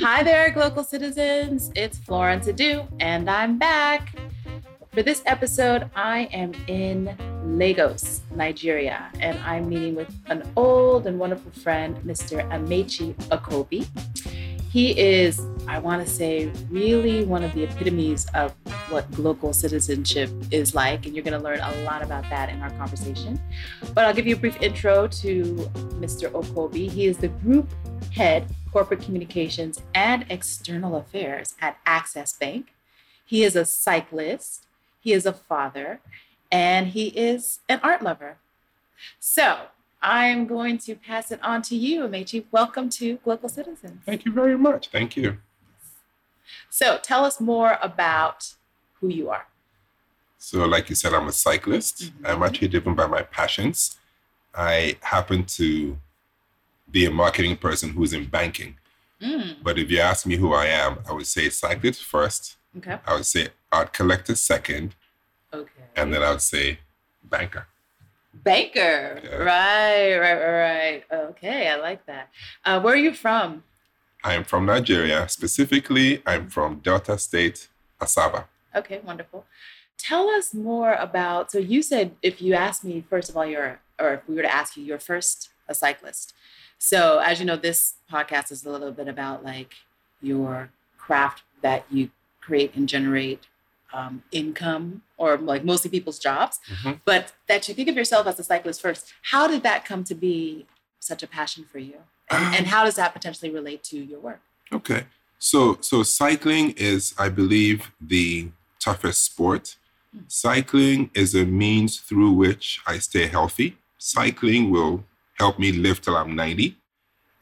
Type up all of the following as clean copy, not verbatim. Hi there, Global Citizens. It's Florence Adu, and I'm back. For this episode, I am in Lagos, Nigeria, and I'm meeting with an old and wonderful friend, Mr. Amechi Okobi. He is, I want to say, really one of the epitomes of what global citizenship is like, and you're going to learn a lot about that in our conversation. But I'll give you a brief intro to Mr. Okobi. He is the Group Head, Corporate Communications and External Affairs at Access Bank. He is a cyclist. He is a father, and he is an art lover. So I'm going to pass it on to you, Amechi. Welcome to Global Citizens. Thank you very much. Thank you. So tell us more about who you are. So like you said, I'm a cyclist. Mm-hmm. I'm actually driven by my passions. I happen to be a marketing person who's in banking. But if you ask me who I am, I would say cyclist first. Okay. I would say art collector second. Okay. And then I would say banker. Banker. Yeah. Right. Okay, I like that. Where are you from? I'm from Nigeria. Specifically, I'm from Delta State, Asaba. Okay, wonderful. Tell us more about, so you said if you asked me, first of all, if we were to ask you, you're first a cyclist. So as you know, this podcast is a little bit about like your craft that you create and generate income, or like mostly people's jobs, but that you think of yourself as a cyclist first. How did that come to be such a passion for you? And how does that potentially relate to your work? Okay. So cycling is, I believe, the toughest sport. Cycling is a means through which I stay healthy. Cycling will help me live till I'm 90.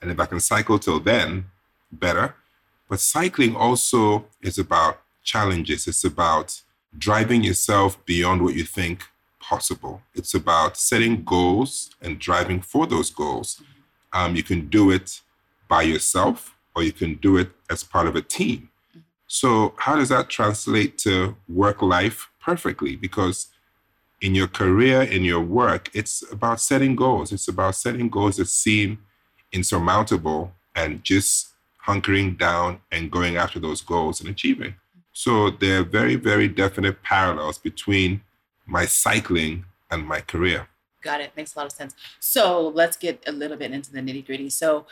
And if I can cycle till then, better. But cycling also is about challenges. It's about driving yourself beyond what you think possible. It's about setting goals and driving for those goals. You can do it by yourself, or you can do it as part of a team. So how does that translate to work life? Perfectly, because in your career, in your work, it's about setting goals. It's about setting goals that seem insurmountable and just hunkering down and going after those goals and achieving. So there are very, very definite parallels between my cycling and my career. Got it. Makes a lot of sense. So let's get a little bit into the nitty gritty. So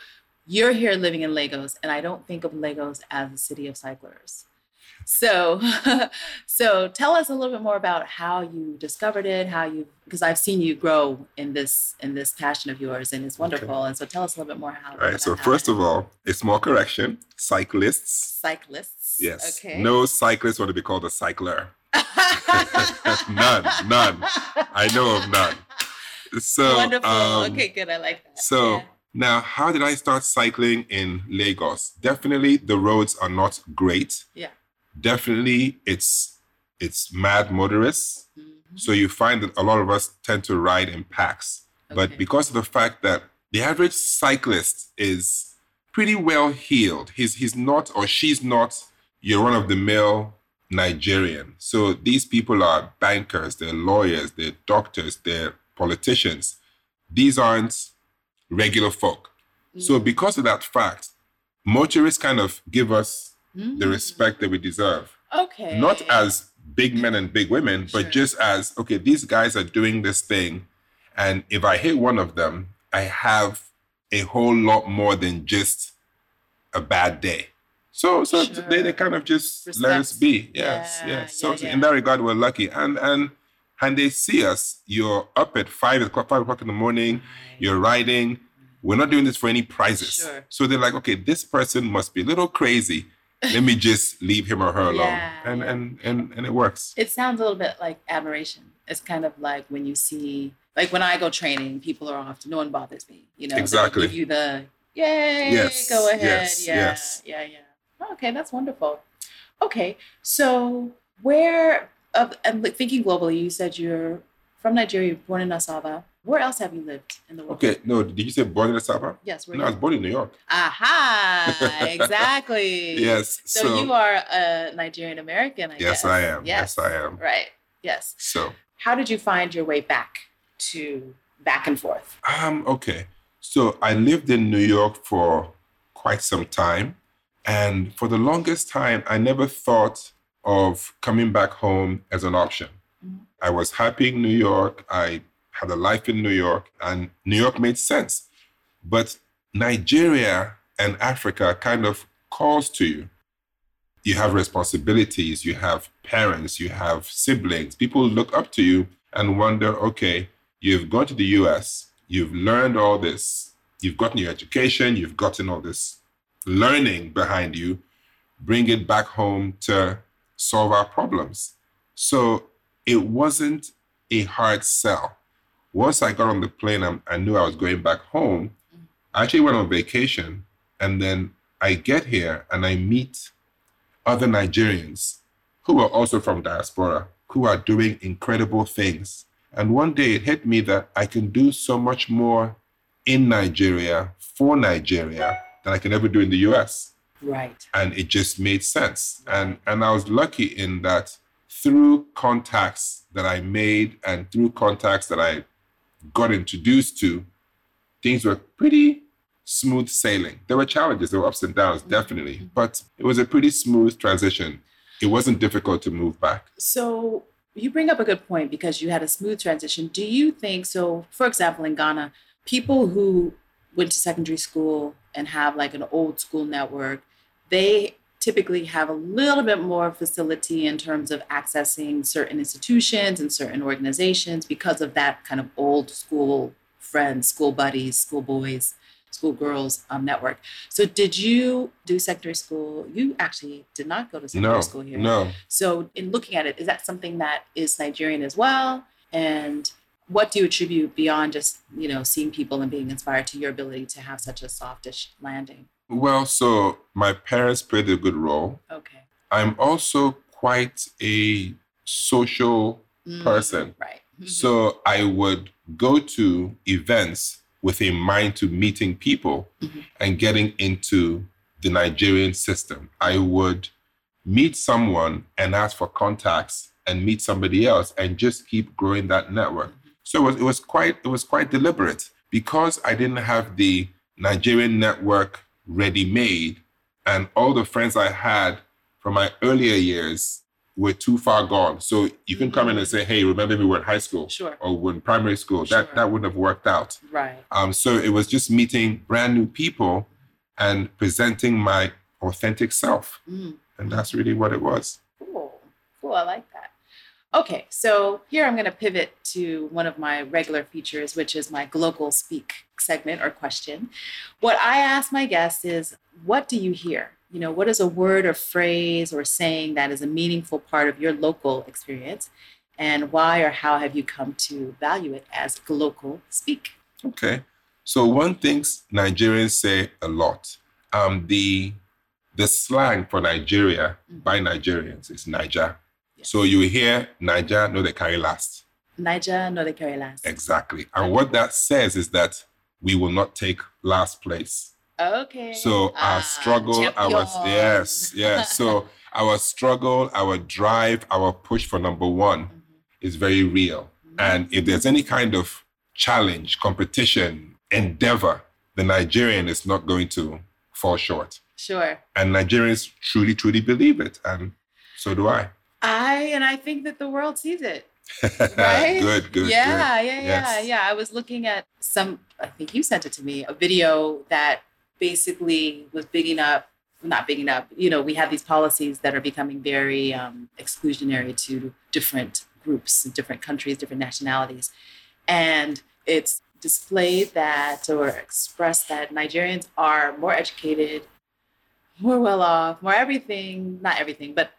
you're here living in Lagos, and I don't think of Lagos as a city of cyclers. So tell us a little bit more about how you discovered it, because I've seen you grow in this passion of yours, and it's wonderful. Okay. And so tell us a little bit more how. All right. So first of all, a small correction: cyclists. Cyclists. Yes. Okay. No cyclist want to be called a cycler. None. I know of none. So wonderful. Okay, good. I like that. So. Yeah. Now, how did I start cycling in Lagos? Definitely, the roads are not great. Yeah. Definitely, it's mad motorists. Mm-hmm. So you find that a lot of us tend to ride in packs. Okay. But because of the fact that the average cyclist is pretty well heeled, he's not, or she's not, your run-of-the-mill Nigerian. So these people are bankers, they're lawyers, they're doctors, they're politicians. These aren't regular folk. Mm. So because of that fact, motorists kind of give us the respect that we deserve. Okay. Not as big men and big women, sure. But just as, okay, these guys are doing this thing. And if I hit one of them, I have a whole lot more than just a bad day. So sure. They kind of just respect. Let us be. Yes. So in that regard, we're lucky. And they see us, you're up at 5 o'clock in the morning, right. You're riding. We're not doing this for any prizes. Sure. So they're like, okay, this person must be a little crazy. Let me just leave him or her alone. And it works. It sounds a little bit like admiration. It's kind of like when you see, like when I go training, people are often, no one bothers me. You know, exactly. They give you the, yay, yes, go ahead. Yes, yeah, yes. Yeah. Okay, that's wonderful. Okay, so where... I'm thinking globally, you said you're from Nigeria, born in Asaba. Where else have you lived in the world? Okay, no, did you say born in Asaba? Yes. No, I was born in New York. Aha, exactly. Yes. So you are a Nigerian-American, I guess. I am. Yes, I am. Right, yes. So how did you find your way back to back and forth? Okay. So I lived in New York for quite some time. And for the longest time, I never thought of coming back home as an option. Mm-hmm. I was happy in New York. I had a life in New York, and New York made sense. But Nigeria and Africa kind of calls to you. You have responsibilities, you have parents, you have siblings. People look up to you and wonder, okay, you've gone to the US, you've learned all this, you've gotten your education, you've gotten all this learning behind you, bring it back home to solve our problems. So it wasn't a hard sell. Once I got on the plane, I knew I was going back home. I actually went on vacation, and then I get here and I meet other Nigerians who are also from diaspora, who are doing incredible things. And one day it hit me that I can do so much more in Nigeria, for Nigeria, than I can ever do in the US. Right. And it just made sense. And I was lucky in that through contacts that I made and through contacts that I got introduced to, things were pretty smooth sailing. There were challenges, there were ups and downs, definitely. Mm-hmm. But it was a pretty smooth transition. It wasn't difficult to move back. So you bring up a good point because you had a smooth transition. Do you think, so for example, in Ghana, people who went to secondary school and have like an old school network, they typically have a little bit more facility in terms of accessing certain institutions and certain organizations because of that kind of old school friends, school buddies, school boys, school girls network. So did you do secondary school? You actually did not go to secondary school here. No. So in looking at it, is that something that is Nigerian as well? And what do you attribute beyond just, you know, seeing people and being inspired to your ability to have such a softish landing? Well, so my parents played a good role. Okay. I'm also quite a social person. Right. Mm-hmm. So I would go to events with a mind to meeting people and getting into the Nigerian system. I would meet someone and ask for contacts and meet somebody else and just keep growing that network. Mm-hmm. So it was quite deliberate because I didn't have the Nigerian network ready-made, and all the friends I had from my earlier years were too far gone. So you can come in and say, hey, remember me when high school or when primary school, that wouldn't have worked out. Right. So it was just meeting brand new people and presenting my authentic self. Mm. And that's really what it was. Cool, I like that. Okay, so here I'm going to pivot to one of my regular features, which is my global speak segment or question. What I ask my guests is, what do you hear? You know, what is a word or phrase or saying that is a meaningful part of your local experience? And why or how have you come to value it as local speak? Okay. So one thing Nigerians say a lot, the slang for Nigeria by Nigerians is Naija. Yes. So you hear Naija, no, they carry last. Naija, no, they carry last. Exactly. And what that says is that we will not take last place. Okay. So our struggle, So our struggle, our drive, our push for number one is very real. Mm-hmm. And if there's any kind of challenge, competition, endeavor, the Nigerian is not going to fall short. Sure. And Nigerians truly, truly believe it. And so do I. I think that the world sees it. Right? Good. Yeah. I was looking at I think you sent it to me, a video that basically was not bigging up, you know, we have these policies that are becoming very exclusionary to different groups, different countries, different nationalities. And it's displayed that or expressed that Nigerians are more educated, more well-off, more everything, not everything, but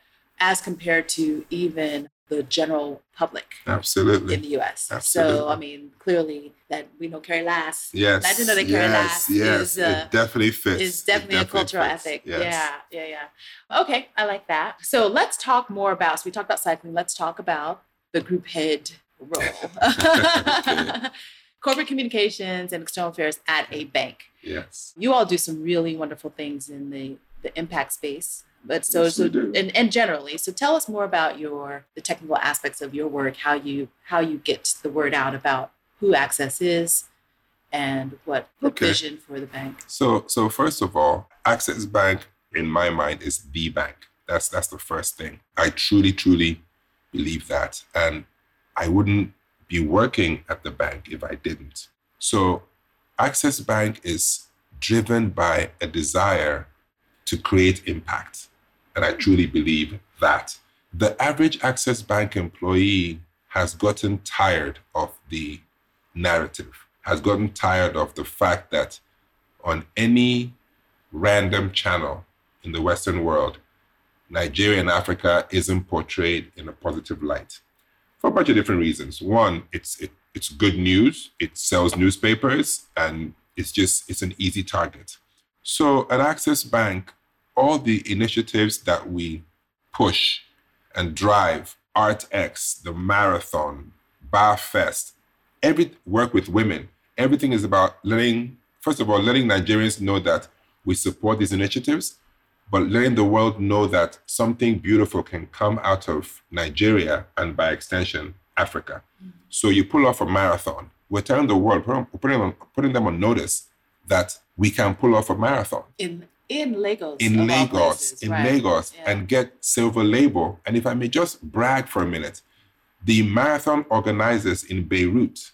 as compared to even the general public. Absolutely. In the U.S. Absolutely. So, I mean, clearly that we don't carry last. Yes. I didn't know they carry last. Yes, it definitely fits. It's definitely a cultural ethic. Yes. Yeah. Okay, I like that. So let's talk more about, so we talked about cycling, let's talk about the group head role. Okay. Corporate communications and external affairs at a bank. Yes. You all do some really wonderful things in the impact space. But so generally, so tell us more about the technical aspects of your work, how you get the word out about who Access is and what the vision for the bank. So first of all, Access Bank, in my mind, is the bank. That's the first thing. I truly, truly believe that. And I wouldn't be working at the bank if I didn't. So Access Bank is driven by a desire to create impact. And I truly believe that. The average Access Bank employee has gotten tired of the narrative, has gotten tired of the fact that on any random channel in the Western world, Nigeria and Africa isn't portrayed in a positive light for a bunch of different reasons. One, it's good news. It sells newspapers, and it's an easy target. So at Access Bank, all the initiatives that we push and drive, ArtX, the Marathon, Bar Fest, every work with women, everything is about letting Nigerians know that we support these initiatives, but letting the world know that something beautiful can come out of Nigeria and, by extension, Africa. Mm-hmm. So you pull off a marathon. We're telling the world, putting them on notice that we can pull off a marathon. In Lagos. In Lagos. Places, in Lagos. Yeah. And get silver label. And if I may just brag for a minute, the marathon organizers in Beirut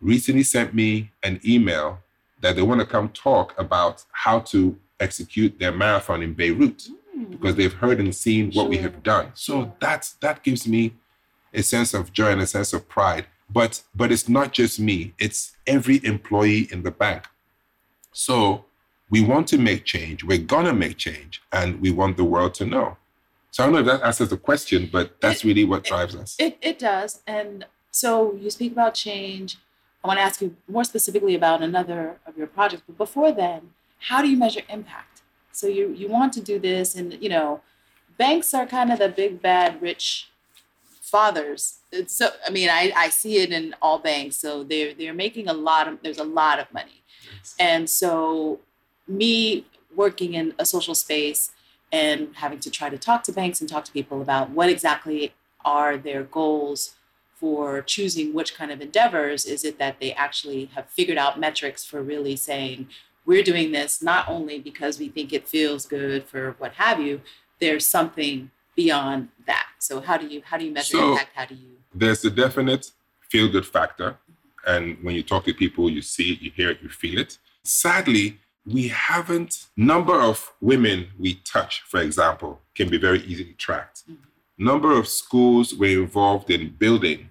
recently sent me an email that they want to come talk about how to execute their marathon in Beirut because they've heard and seen what we have done. So that gives me a sense of joy and a sense of pride. But it's not just me. It's every employee in the bank. So we want to make change. We're going to make change. And we want the world to know. So I don't know if that answers the question, but that's really what drives us. It does. And so you speak about change. I want to ask you more specifically about another of your projects. But before then, how do you measure impact? So you want to do this, and, you know, banks are kind of the big, bad, rich fathers. It's so, I mean, I see it in all banks. So they're making there's a lot of money. Yes. And so me working in a social space and having to try to talk to banks and talk to people about what exactly are their goals for choosing which kind of endeavors, is it that they actually have figured out metrics for really saying, we're doing this not only because we think it feels good for what have you, there's something beyond that. So how do you measure impact? How do you? There's a definite feel-good factor. And when you talk to people, you see it, you hear it, you feel it. Sadly, we haven't, number of women we touch, for example, can be very easily tracked. Mm-hmm. Number of schools we're involved in building,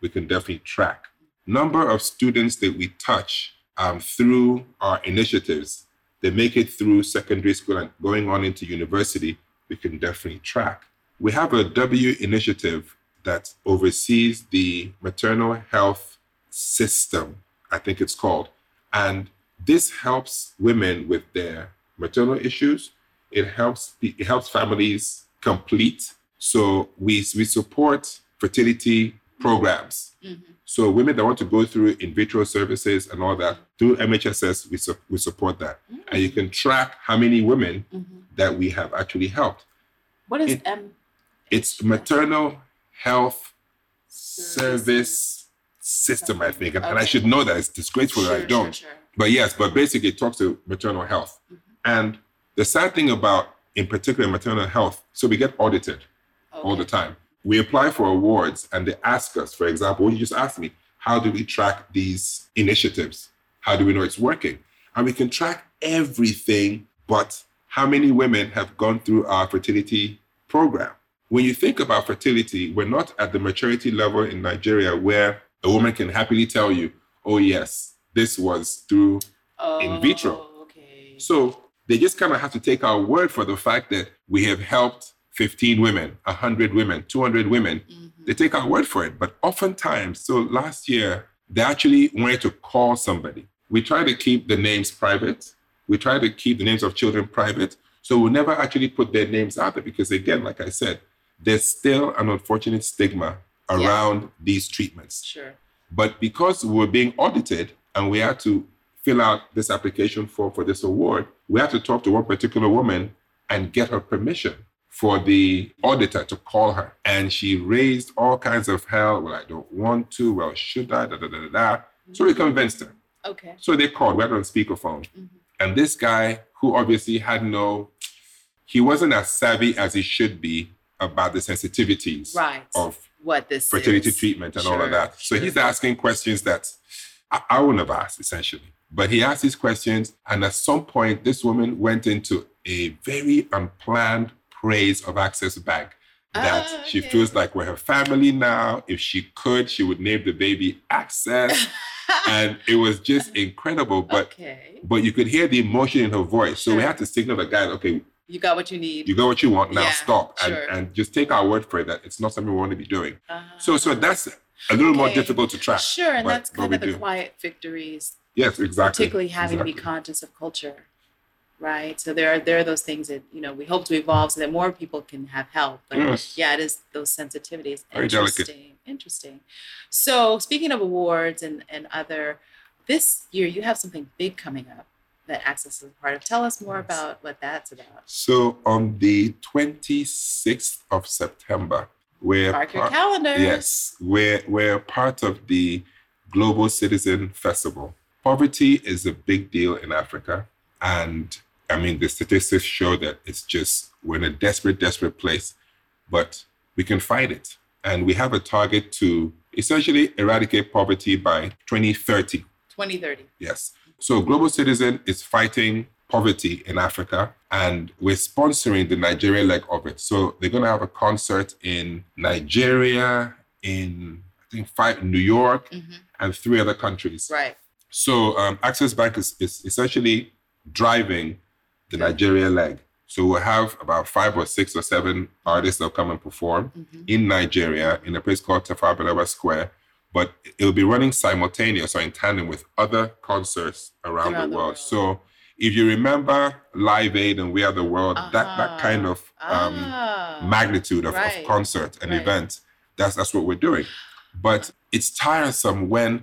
we can definitely track. Number of students that we touch through our initiatives, they make it through secondary school and going on into university, we can definitely track. We have a W initiative that oversees the maternal health system, I think it's called. And this helps women with their maternal issues. It helps families complete. So we support fertility programs. Mm-hmm. So women that want to go through in vitro services and all that, through MHSS, we support that. Mm-hmm. And you can track how many women that we have actually helped. What is It's Maternal Health Service System, I think. And I should know that. It's disgraceful that I don't. Sure. But yes, but basically it talks to maternal health. Mm-hmm. And the sad thing about, in particular, maternal health, so we get audited. Okay. All the time. We apply for awards and they ask us, for example, when you just asked me, how do we track these initiatives? How do we know it's working? And we can track everything but how many women have gone through our fertility program. When you think about fertility, we're not at the maturity level in Nigeria where a woman can happily tell you, oh yes, this was through in vitro. Okay. So they just kind of have to take our word for the fact that we have helped 15 women, 100 women, 200 women, they take our word for it. But oftentimes, so last year, they actually wanted to call somebody. We try to keep the names private. We try to keep the names of children private. So we'll never actually put their names out there because, again, like I said, there's still an unfortunate stigma around these treatments. Sure. But because we're being audited and we had to fill out this application for this award, we had to talk to one particular woman and get her permission for the auditor to call her. And she raised all kinds of hell. Well, I don't want to. Well, should I? Mm-hmm. So we convinced her. Okay. So they called. We had her on speakerphone. Mm-hmm. And this guy, who obviously had he wasn't as savvy as he should be about the sensitivities of what this fertility is. Treatment and all of that. So he's asking questions that I wouldn't have asked, essentially. But he asked these questions, and at some point, this woman went into a very unplanned praise of Access Bank that she feels like we're her family now. If she could, she would name the baby Access. And it was just incredible. But you could hear the emotion in her voice. So we had to signal the guy, okay, you got what you need. You got what you want. Now stop. And just take our word for it that it's not something we want to be doing. So that's a little more difficult to track. Sure, and that's kind of the quiet victories. Yes, exactly. Particularly having to be conscious of culture, right? So there are those things that, we hope to evolve so that more people can have help. But it is those sensitivities. Very delicate. Interesting. So speaking of awards and other, this year you have something big coming up that Access is a part of. Tell us more about what that's about. So on the 26th of September, we're part of the Global Citizen Festival. Poverty is a big deal in Africa. And I mean, the statistics show that it's just, we're in a desperate, desperate place, but we can fight it. And we have a target to essentially eradicate poverty by 2030. 2030. Yes. So Global Citizen is fighting poverty in Africa, and we're sponsoring the Nigerian leg of it. So they're going to have a concert in Nigeria, in New York, and 3 other countries. Right. So Access Bank is essentially driving the Nigeria leg. So we'll have about 5 or 6 or 7 artists that'll come and perform in Nigeria in a place called Tafawa Balewa Square, but it'll be running simultaneous or in tandem with other concerts around the world. So if you remember Live Aid and We Are The World, that kind of magnitude of concert and event, that's what we're doing. But it's tiresome when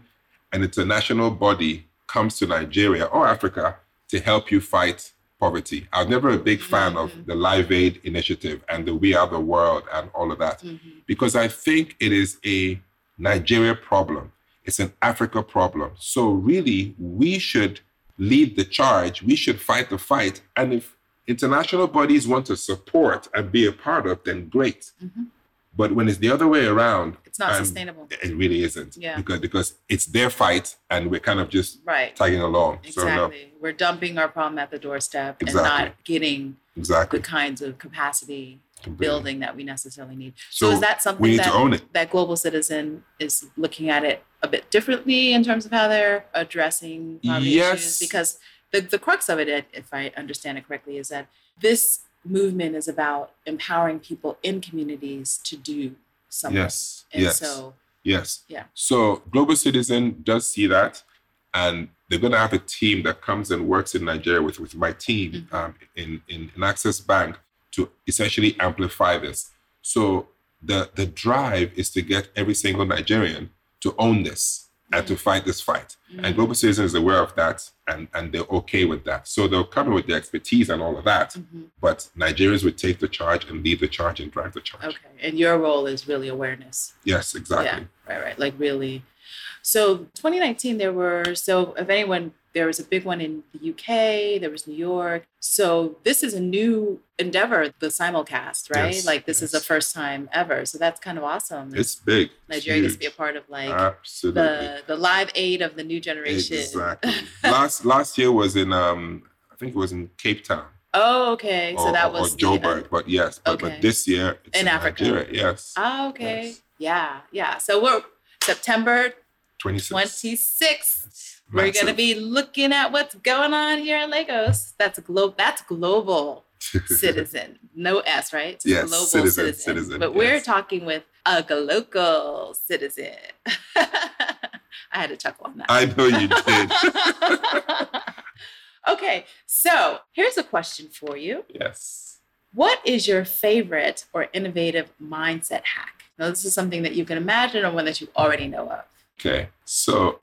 an international body comes to Nigeria or Africa to help you fight poverty. I was never a big fan of the Live Aid initiative and the We Are The World and all of that, because I think it is a Nigeria problem. It's an Africa problem. So really, we should lead the charge. We should fight the fight. And if international bodies want to support and be a part of, then great. But when it's the other way around, it's not sustainable. It really isn't. Yeah. Because it's their fight and we're kind of just tagging along. Exactly. So, we're dumping our problem at the doorstep and not getting the kinds of capacity building that we necessarily need. So is that something that Global Citizen is looking at it a bit differently in terms of how they're addressing issues? Because the crux of it, if I understand it correctly, is that this movement is about empowering people in communities to do something. So Global Citizen does see that, and they're going to have a team that comes and works in Nigeria with my team in Access Bank to essentially amplify this. So the drive is to get every single Nigerian to own this and to fight this fight. And Global Citizen is aware of that, and they're okay with that. So they'll come in with their expertise and all of that, but Nigerians would take the charge and lead the charge and drive the charge. Okay, and your role is really awareness. Yes, exactly. Yeah, right, like really. So 2019, there was a big one in the UK, there was New York. So this is a new endeavor, the simulcast, right? Yes, is the first time ever. So that's kind of awesome. It's big. Nigeria gets to be a part of the Live Aid of the new generation. Exactly. Last year was in, I think it was in Cape Town. Oh, okay. So that was Joburg, but yes. But this year, it's in Africa. Nigeria, yes. Oh, okay. Yes. Yeah. So we're September 26th. We're going to be looking at what's going on here in Lagos. That's Global Citizen. No S, right? It's Global Citizen. But we're talking with a local citizen. I had to chuckle on that. I know you did. Okay, so here's a question for you. Yes. What is your favorite or innovative mindset hack? Now, this is something that you can imagine or one that you already know of. Okay, so,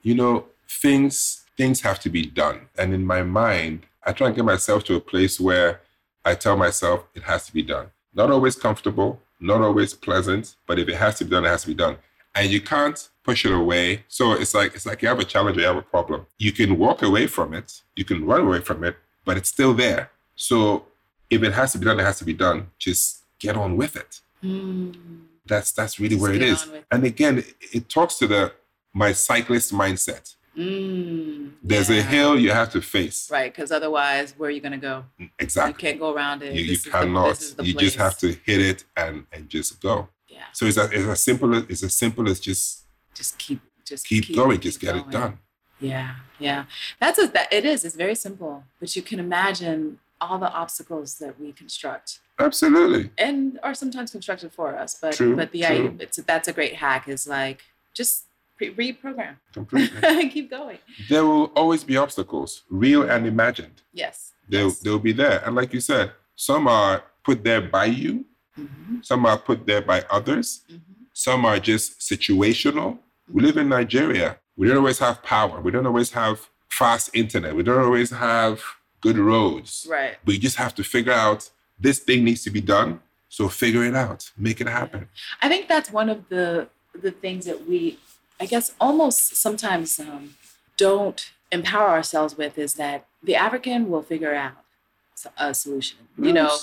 things have to be done. And in my mind, I try and get myself to a place where I tell myself it has to be done. Not always comfortable, not always pleasant, but if it has to be done, it has to be done. And you can't push it away. So it's like you have a challenge or you have a problem. You can walk away from it, you can run away from it, but it's still there. So if it has to be done, it has to be done. Just get on with it. Mm. That's really just where it is. And again, it talks to my cyclist mindset. Mm, there's a hill you have to face. Right, because otherwise, where are you going to go? Exactly. You can't go around it. You cannot. You place. Just have to hit it and just go. Yeah. So it's as simple as just keep going. Just get it done. Yeah, yeah. It is. It's very simple. But you can imagine all the obstacles that we construct. Absolutely. And are sometimes constructed for us. But true, but the idea, that's a great hack. Is like just. Reprogram. Completely. Keep going. There will always be obstacles, real and imagined. Yes. They'll be there. And like you said, some are put there by you. Mm-hmm. Some are put there by others. Mm-hmm. Some are just situational. Mm-hmm. We live in Nigeria. We don't always have power. We don't always have fast internet. We don't always have good roads. Right. We just have to figure out this thing needs to be done. So figure it out. Make it happen. Yeah. I think that's one of the things that we... I guess almost sometimes don't empower ourselves with is that the African will figure out a solution, you know,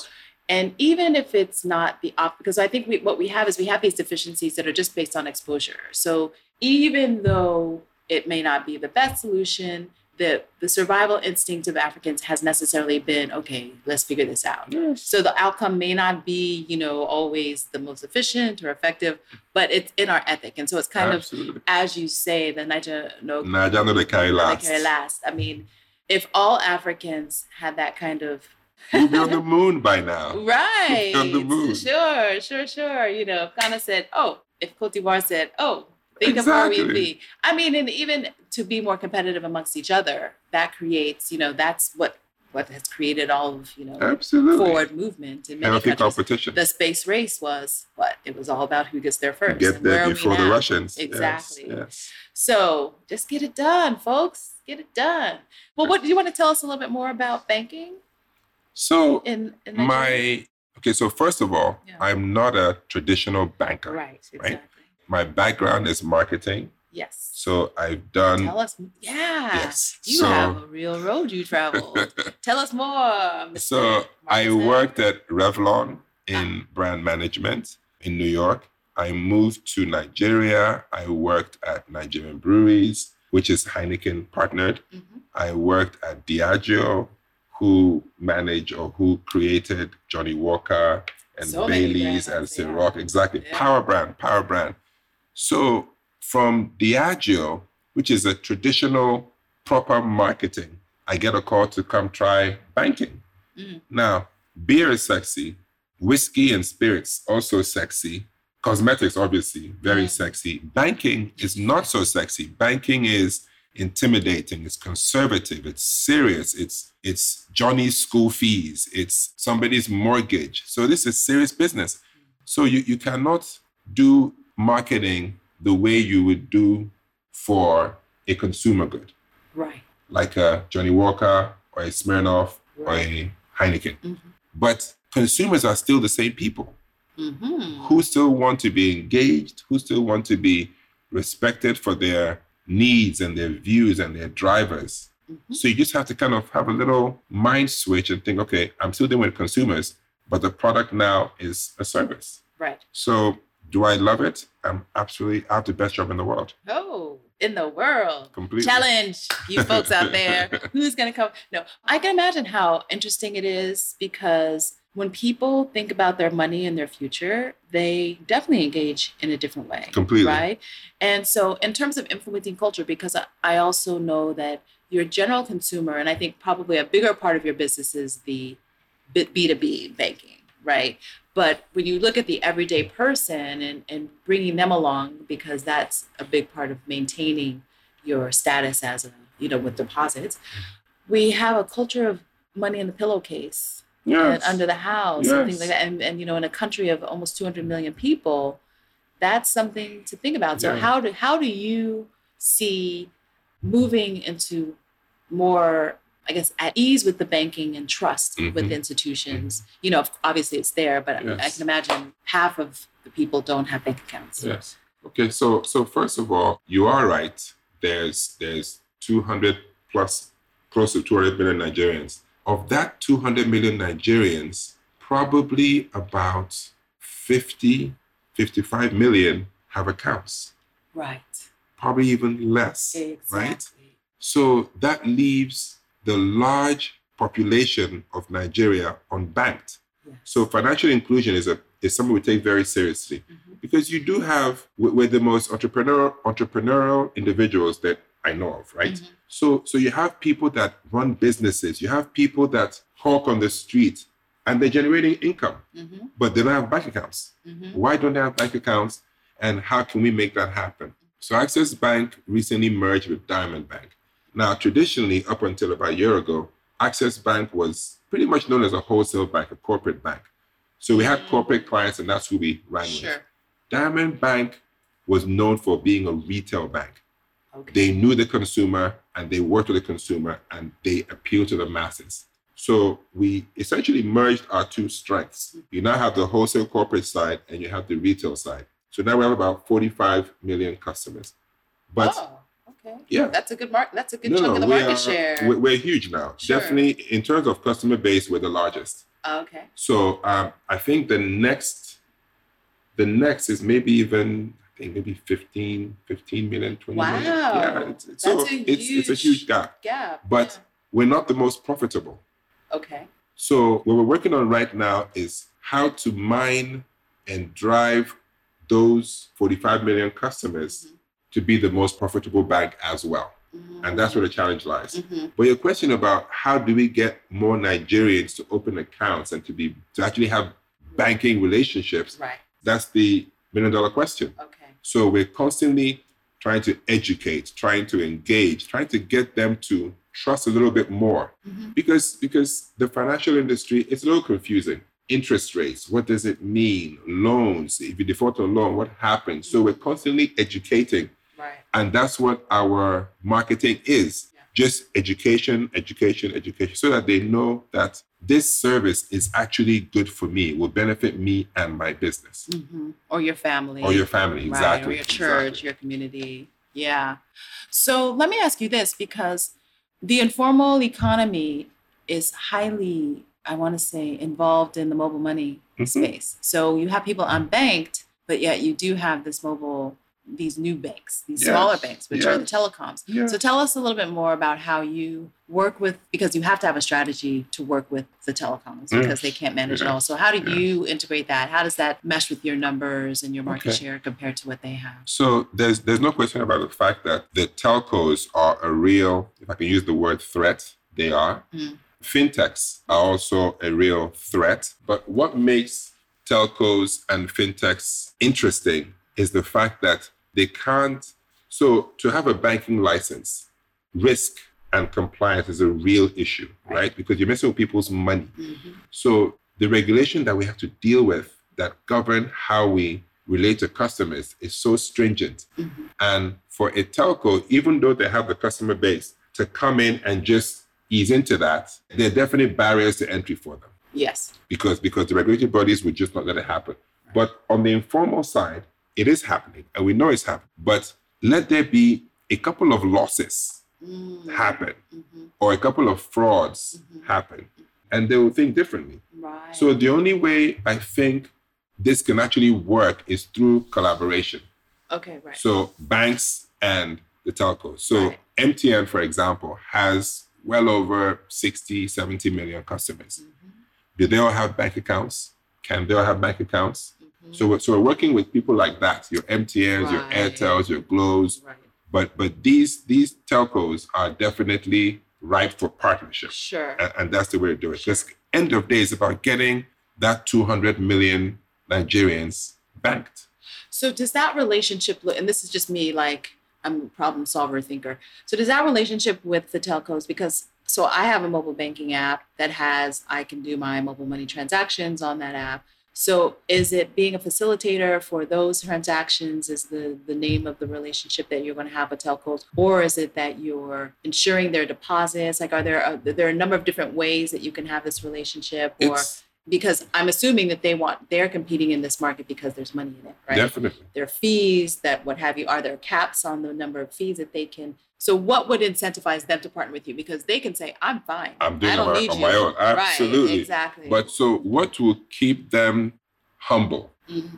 and even if it's not because I think what we have is we have these deficiencies that are just based on exposure. So even though it may not be the best solution, the survival instinct of Africans has necessarily been, okay, let's figure this out. Yes. So the outcome may not be, you know, always the most efficient or effective, but it's in our ethic. And so it's kind Absolutely. Of, as you say, the Naija no dey carry last. I mean, if all Africans had that kind of... We'll be on the moon by now. Right. We'll be on the moon. Sure. You know, if Ghana said, oh, if Cote d'Ivoire said, oh, think exactly. of R&B. I mean, and even to be more competitive amongst each other, that creates, you know, that's what has created all of, you know, Absolutely. Forward movement in many healthy countries. Competition. The space race was what? It was all about who gets there first. Get there before the Russians. Exactly. Yes. So just get it done, folks. Get it done. Well, what do you want to tell us a little bit more about banking? So so first of all, yeah. I'm not a traditional banker. Right, exactly. Right? My background is marketing. Yes. So I've done... Tell us... Yeah. Yes. You have a real road you traveled. Tell us more, Mr. So Martin. I worked at Revlon in brand management in New York. I moved to Nigeria. I worked at Nigerian Breweries, which is Heineken partnered. Mm-hmm. I worked at Diageo, who managed or who created Johnny Walker and Bailey's and St. Rock. Exactly. Yeah. Power brand. So from Diageo, which is a traditional, proper marketing, I get a call to come try banking. Mm. Now, beer is sexy. Whiskey and spirits, also sexy. Cosmetics, obviously, very sexy. Banking is not so sexy. Banking is intimidating. It's conservative. It's serious. It's Johnny's school fees. It's somebody's mortgage. So this is serious business. So you cannot do marketing the way you would do for a consumer good. Right. Like a Johnny Walker or a Smirnoff or a Heineken. Mm-hmm. But consumers are still the same people who still want to be engaged, who still want to be respected for their needs and their views and their drivers. Mm-hmm. So you just have to kind of have a little mind switch and think, okay, I'm still dealing with consumers, but the product now is a service. Right. So... do I love it? I have the best job in the world. Oh, in the world. Completely. Challenge, you folks out there. Who's going to come? No, I can imagine how interesting it is because when people think about their money and their future, they definitely engage in a different way. Completely. Right? And so in terms of influencing culture, because I also know that your general consumer, and I think probably a bigger part of your business is the B2B banking, right? But when you look at the everyday person and bringing them along, because that's a big part of maintaining your status as a, you know, with deposits, we have a culture of money in the pillowcase and under the house and things like that. And, you know, in a country of almost 200 million people, that's something to think about. So how do you see moving into more I guess, at ease with the banking and trust with institutions. Mm-hmm. You know, obviously it's there, but yes. I can imagine half of the people don't have bank accounts. Yes. Okay, so first of all, you are right. There's 200 plus, close to 200 million Nigerians. Of that 200 million Nigerians, probably about 50, 55 million have accounts. Right. Probably even less, exactly. Right? So that leaves the large population of Nigeria unbanked. Yes. So financial inclusion is something we take very seriously, because you do have, we're the most entrepreneurial individuals that I know of, right? Mm-hmm. So you have people that run businesses, you have people that hawk on the street, and they're generating income, but they don't have bank accounts. Mm-hmm. Why don't they have bank accounts, and how can we make that happen? So Access Bank recently merged with Diamond Bank. Now, traditionally, up until about a year ago, Access Bank was pretty much known as a wholesale bank, a corporate bank. So we had corporate clients, and that's who we ran with. Diamond Bank was known for being a retail bank. Okay. They knew the consumer, and they worked with the consumer, and they appealed to the masses. So we essentially merged our two strengths. You now have the wholesale corporate side, and you have the retail side. So now we have about 45 million customers. But okay. Yeah, that's a good chunk of the market share. We're huge now. Sure. Definitely, in terms of customer base, we're the largest. Okay. So I think the next is maybe even, I think maybe 15 million, 20 million. Wow. Yeah, it's a huge gap. But we're not the most profitable. Okay. So what we're working on right now is how to mine and drive those 45 million customers to be the most profitable bank as well. Mm-hmm. And that's where the challenge lies. Mm-hmm. But your question about how do we get more Nigerians to open accounts and to actually have banking relationships, right. That's the $1 million question. Okay. So we're constantly trying to educate, trying to engage, trying to get them to trust a little bit more. Mm-hmm. Because the financial industry, it's a little confusing. Interest rates, what does it mean? Loans, if you default on a loan, what happens? So we're constantly educating. Right. And that's what our marketing is. Yeah. Just education, so that they know that this service is actually good for me, will benefit me and my business. Mm-hmm. Or your family. Right. Exactly. Or your church, your community. Yeah. So let me ask you this, because the informal economy is highly, I want to say, involved in the mobile money space. So you have people unbanked, but yet you do have this mobile, these new banks, these smaller banks, which are the telecoms. Yeah. So tell us a little bit more about how you work with, because you have to have a strategy to work with the telecoms because they can't manage it all. So how do you integrate that? How does that mesh with your numbers and your market share compared to what they have? So there's no question about the fact that the telcos are a real, if I can use the word threat, they are. Mm. Fintechs are also a real threat. But what makes telcos and fintechs interesting is the fact that they can't. So to have a banking license, risk and compliance is a real issue, right? Because you're messing with people's money. Mm-hmm. So the regulation that we have to deal with that govern how we relate to customers is so stringent. Mm-hmm. And for a telco, even though they have the customer base, to come in and just ease into that, there are definitely barriers to entry for them. Yes. Because the regulatory bodies would just not let it happen. Right. But on the informal side, it is happening, and we know it's happening. But let there be a couple of losses happen, or a couple of frauds happen, and they will think differently. Right. So the only way I think this can actually work is through collaboration. Okay, right. So banks and the telcos. So MTN, for example, has well over 60, 70 million customers. Mm-hmm. Do they all have bank accounts? Can they all have bank accounts? Mm-hmm. So we're working with people like that, your MTNs, your Airtels, your Glows. Right. But these telcos are definitely ripe for partnership. Sure. And that's the way to do it. Because end of day is about getting that 200 million Nigerians banked. So does that relationship look, and this is just me, like, I'm a problem solver thinker. So does that relationship with the telcos, because so I have a mobile banking app that has, I can do my mobile money transactions on that app. So is it being a facilitator for those transactions is the name of the relationship that you're going to have with telcos? Or is it that you're ensuring their deposits? Like, are there a number of different ways that you can have this relationship? Or because I'm assuming that they're competing in this market because there's money in it, right? Definitely. Their fees, that what have you, are there caps on the number of fees that they can? So what would incentivize them to partner with you? Because they can say, I'm fine. I'm doing it on my own. Absolutely. Right, exactly. But so what will keep them humble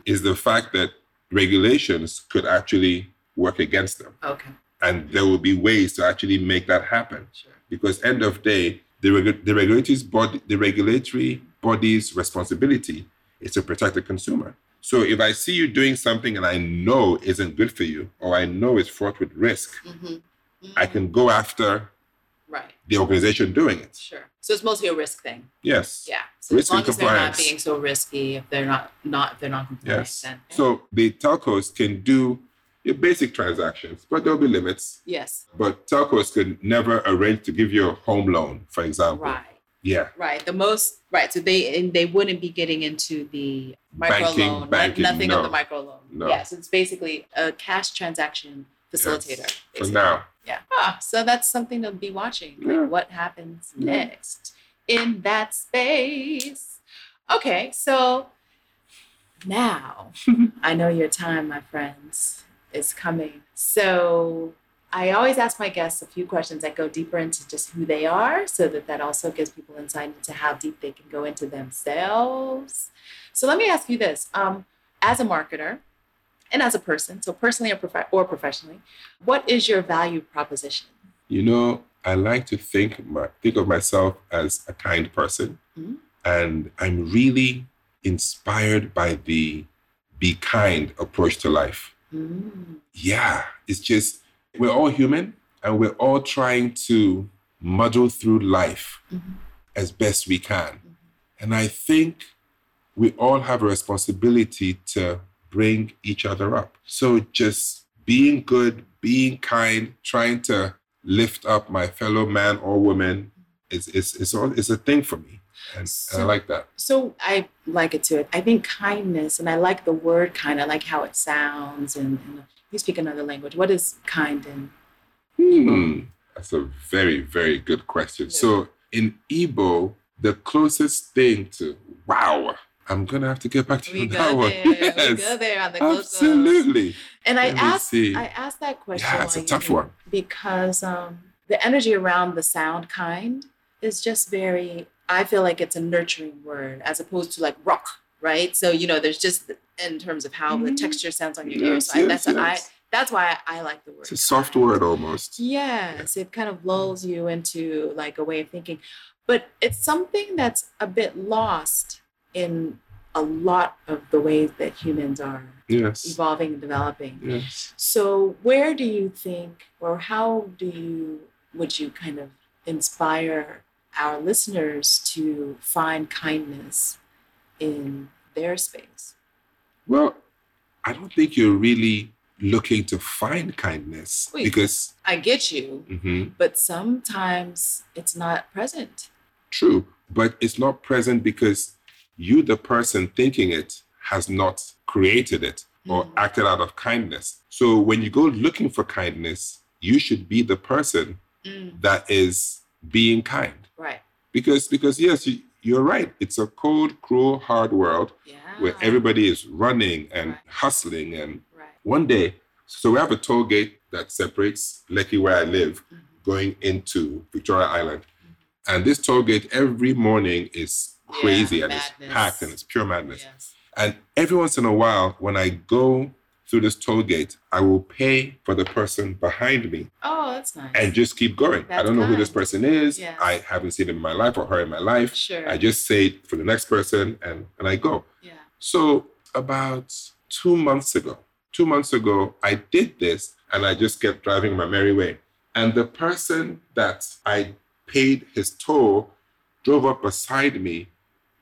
is the fact that regulations could actually work against them. Okay. And there will be ways to actually make that happen. Sure. Because end of day, the regulatory body's responsibility is to protect the consumer. So if I see you doing something and I know isn't good for you, or I know it's fraught with risk, I can go after the organization doing it. Sure. So it's mostly a risk thing. Yes. Yeah. So risk as long as they're not being so risky, if they're not compliant. Yes. Then, yeah. So the telcos can do your basic transactions, but there'll be limits. Yes. But telcos can never arrange to give you a home loan, for example. Right. Yeah. Right. The most, right. So they wouldn't be getting into the microloan, right? Nothing of the microloan. No. Yeah. So it's basically a cash transaction facilitator. Yes. For now. Yeah. Ah, so that's something to be watching. Yeah. Like what happens next in that space? Okay. So now I know your time, my friends, is coming. So I always ask my guests a few questions that go deeper into just who they are, so that also gives people insight into how deep they can go into themselves. So let me ask you this. As a marketer and as a person, so personally or professionally, what is your value proposition? You know, I like to think of myself as a kind person. Mm-hmm. And I'm really inspired by the be kind approach to life. Mm-hmm. Yeah, it's just... we're all human and we're all trying to muddle through life as best we can. And I think we all have a responsibility to bring each other up. So just being good, being kind, trying to lift up my fellow man or woman is a thing for me. And I like that. So I like it too. I think kindness, and I like the word kind. I like how it sounds. And you speak another language. What is kind in Igbo? That's a very, very good question. Yeah. So in Igbo, the closest thing to wow, I'm going to have to get back to that one. Yes. We go there on the close. Absolutely. And I asked that question. Yeah, it's a tough one. Because the energy around the sound kind is just very... I feel like it's a nurturing word as opposed to like rock, right? So, you know, there's just in terms of how the texture sounds on your ears. So that's why I like the word. It's a soft word almost. Yes. Yeah. It kind of lulls you into like a way of thinking. But it's something that's a bit lost in a lot of the ways that humans are evolving and developing. Yes. So where do you think, or how would you kind of inspire our listeners to find kindness in their space? Well, I don't think you're really looking to find kindness. Wait, because... I get you, but sometimes it's not present. True, but it's not present because you, the person thinking it, has not created it or acted out of kindness. So when you go looking for kindness, you should be the person that is being kind. Right. Because yes, you're right. It's a cold, cruel, hard world where everybody is running and hustling. And one day, so we have a toll gate that separates Lekki, where I live, going into Victoria Island. And this toll gate every morning is crazy and madness. It's packed and it's pure madness. Yes. And every once in a while, when I go through this toll gate, I will pay for the person behind me. Oh, that's nice. And just keep going. That's I don't know who this person is. Yeah. I haven't seen him in my life or her in my life. Sure. I just say for the next person and I go. Yeah. So about 2 months ago, I did this and I just kept driving my merry way. And the person that I paid his toll drove up beside me,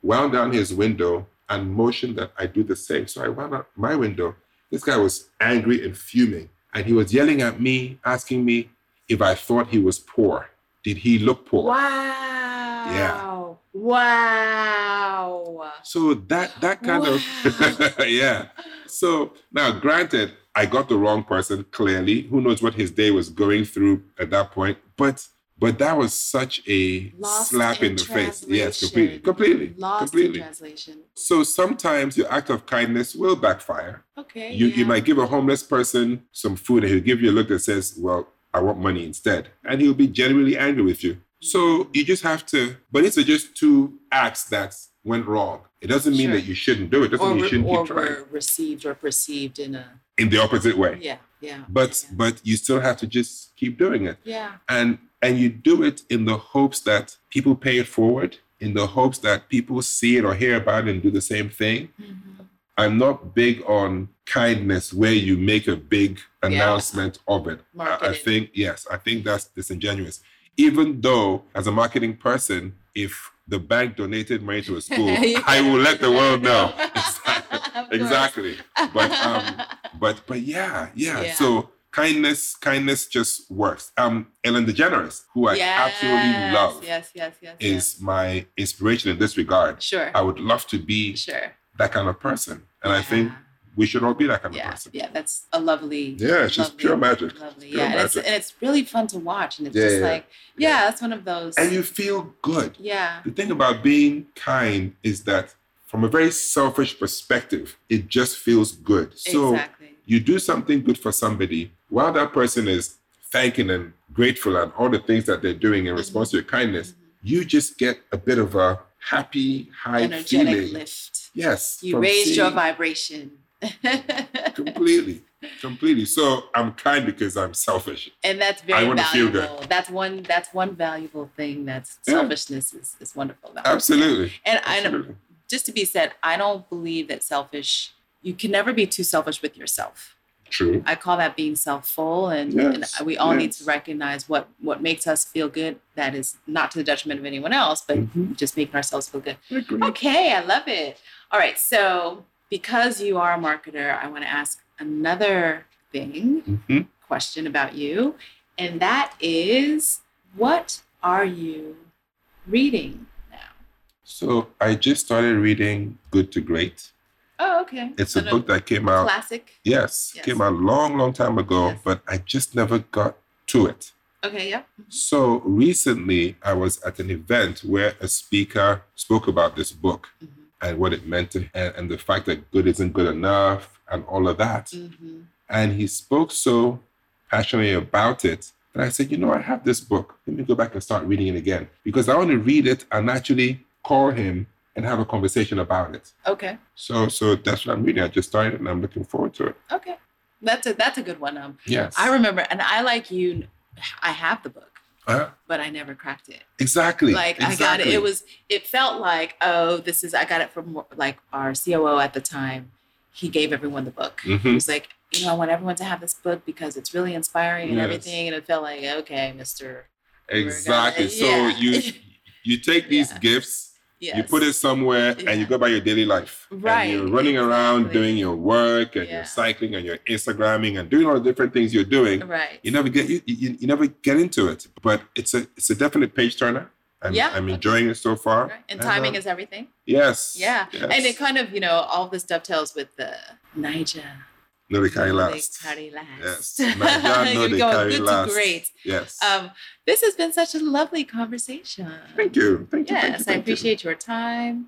wound down his window and motioned that I do the same. So I wound up my window. This guy was angry and fuming, and he was yelling at me, asking me if I thought he was poor. Did he look poor? Wow. Wow. Yeah. Wow. So that kind of, yeah. So now, granted, I got the wrong person, clearly. Who knows what his day was going through at that point. But that was such a slap in the face. Yes, completely. Lost in translation. So sometimes your act of kindness will backfire. Okay. You might give a homeless person some food and he'll give you a look that says, well, I want money instead. And he'll be genuinely angry with you. So you just have to, but these are just two acts that went wrong. It doesn't mean that you shouldn't do it. It doesn't mean you shouldn't keep trying. Or were received or perceived in the opposite way. Yeah. But you still have to just keep doing it. Yeah. And you do it in the hopes that people pay it forward, in the hopes that people see it or hear about it and do the same thing. Mm-hmm. I'm not big on kindness where you make a big announcement of it. I think that's disingenuous. Even though, as a marketing person, if the bank donated money to a school, I will let the world know. Exactly. But yeah. So kindness just works. Ellen DeGeneres, who I absolutely love, is my inspiration in this regard. Sure. I would love to be that kind of person. And I think we should all be that kind of person. Yeah, that's a lovely... Yeah, it's just pure magic. Lovely. Pure magic. And it's really fun to watch. And it's just like, that's one of those... And you feel good. Yeah. The thing about being kind is that from a very selfish perspective, it just feels good. So you do something good for somebody while that person is thanking and grateful and all the things that they're doing in response to your kindness, you just get a bit of a happy, high energetic feeling. Lift. Yes. You raised your vibration. Completely. So I'm kind because I'm selfish, and that's very valuable. That's one valuable thing. That's selfishness is wonderful. Absolutely. And just to be said, I don't believe that selfish. You can never be too selfish with yourself. True. I call that being self-full, and we all need to recognize what makes us feel good. That is not to the detriment of anyone else, but just making ourselves feel good. Okay, I love it. All right, so. Because you are a marketer, I want to ask another question about you. And that is, what are you reading now? So I just started reading Good to Great. Oh, okay. It's a book that came out. Classic. Yes. Came out a long, long time ago, but I just never got to it. Okay, yeah. Mm-hmm. So recently I was at an event where a speaker spoke about this book. Mm-hmm. And what it meant to, and the fact that good isn't good enough and all of that. Mm-hmm. And he spoke so passionately about it that I said, I have this book. Let me go back and start reading it again because I want to read it and actually call him and have a conversation about it. Okay. So that's what I'm reading. I just started and I'm looking forward to it. Okay. That's a good one. Yes. I remember, and I like you, I have the book. But I never cracked it. Exactly. I got it. It felt like, I got it from like our COO at the time. He gave everyone the book. Mm-hmm. He was like, I want everyone to have this book because it's really inspiring and everything. And it felt like, okay, Mr. Exactly. So you take these gifts, you put it somewhere and you go by your daily life. Right. And you're running around doing your work and your cycling and your Instagramming and doing all the different things you're doing. Right. You never get into it. But it's a definite page turner. I'm enjoying it so far. Right. And timing is everything. Yes. Yeah. Yes. And it kind of, all this dovetails with the Naija. No, they carry last. Yes. Naija, no, they carry last. Great. Yes. This has been such a lovely conversation. Thank you. Yes, I appreciate your time.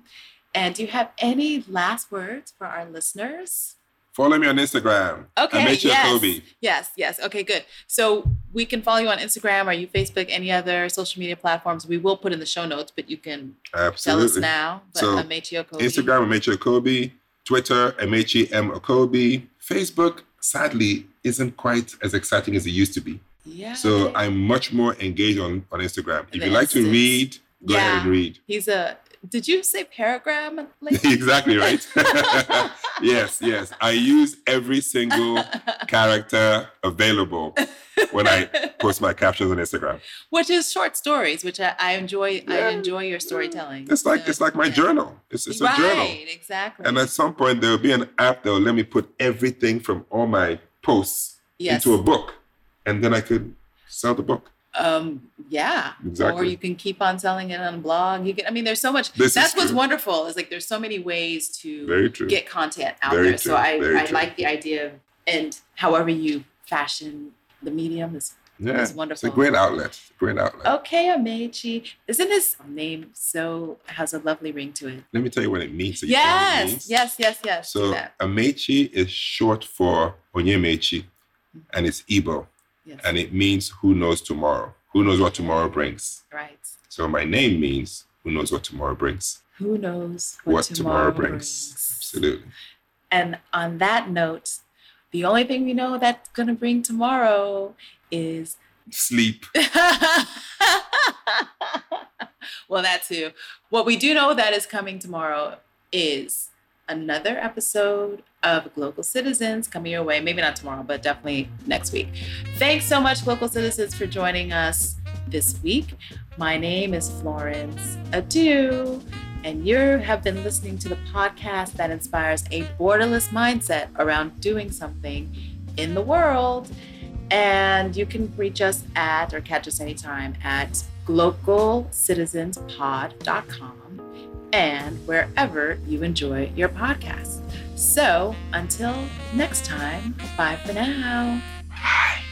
And do you have any last words for our listeners? Follow me on Instagram. Okay. Amechi Okobi. Yes. Okay, good. So we can follow you on Instagram or Facebook, any other social media platforms. We will put in the show notes, but you can tell us now. But so Amechi Okobi. Instagram, Amechi Okobi. Twitter, Amechi M. Okobi. Facebook, sadly, isn't quite as exciting as it used to be. Yeah. So I'm much more engaged on Instagram. If you like to read, go ahead and read. Did you say paragraph? Exactly right. Yes. I use every single character available when I post my captions on Instagram. Which is short stories, which I enjoy. Yeah. I enjoy your storytelling. It's like my journal. It's a journal. Right, exactly. And at some point there will be an app that will let me put everything from all my posts into a book, and then I could sell the book. Yeah, exactly. Or you can keep on selling it on a blog. You can, I mean, there's so much. That's what's wonderful is like there's so many ways to get content out there. So I like the idea of, and however you fashion the medium is wonderful. It's a great outlet. Okay, Amechi. Isn't this name has a lovely ring to it? Let me tell you what it means. Yes. So Amechi is short for Onyemechi, and it's Igbo. Yes. And it means who knows tomorrow, who knows what tomorrow brings. Right. So my name means who knows what tomorrow brings. Who knows what tomorrow brings. Absolutely. And on that note, the only thing we know that's going to bring tomorrow is sleep. Well, that too. What we do know that is coming tomorrow is another episode of Global Citizens coming your way. Maybe not tomorrow, but definitely next week. Thanks so much, Global Citizens, for joining us this week. My name is Florence Adu, and you have been listening to the podcast that inspires a borderless mindset around doing something in the world. And you can reach us at, or catch us anytime at globalcitizenspod.com. and wherever you enjoy your podcast. So until next time, bye for now. Bye.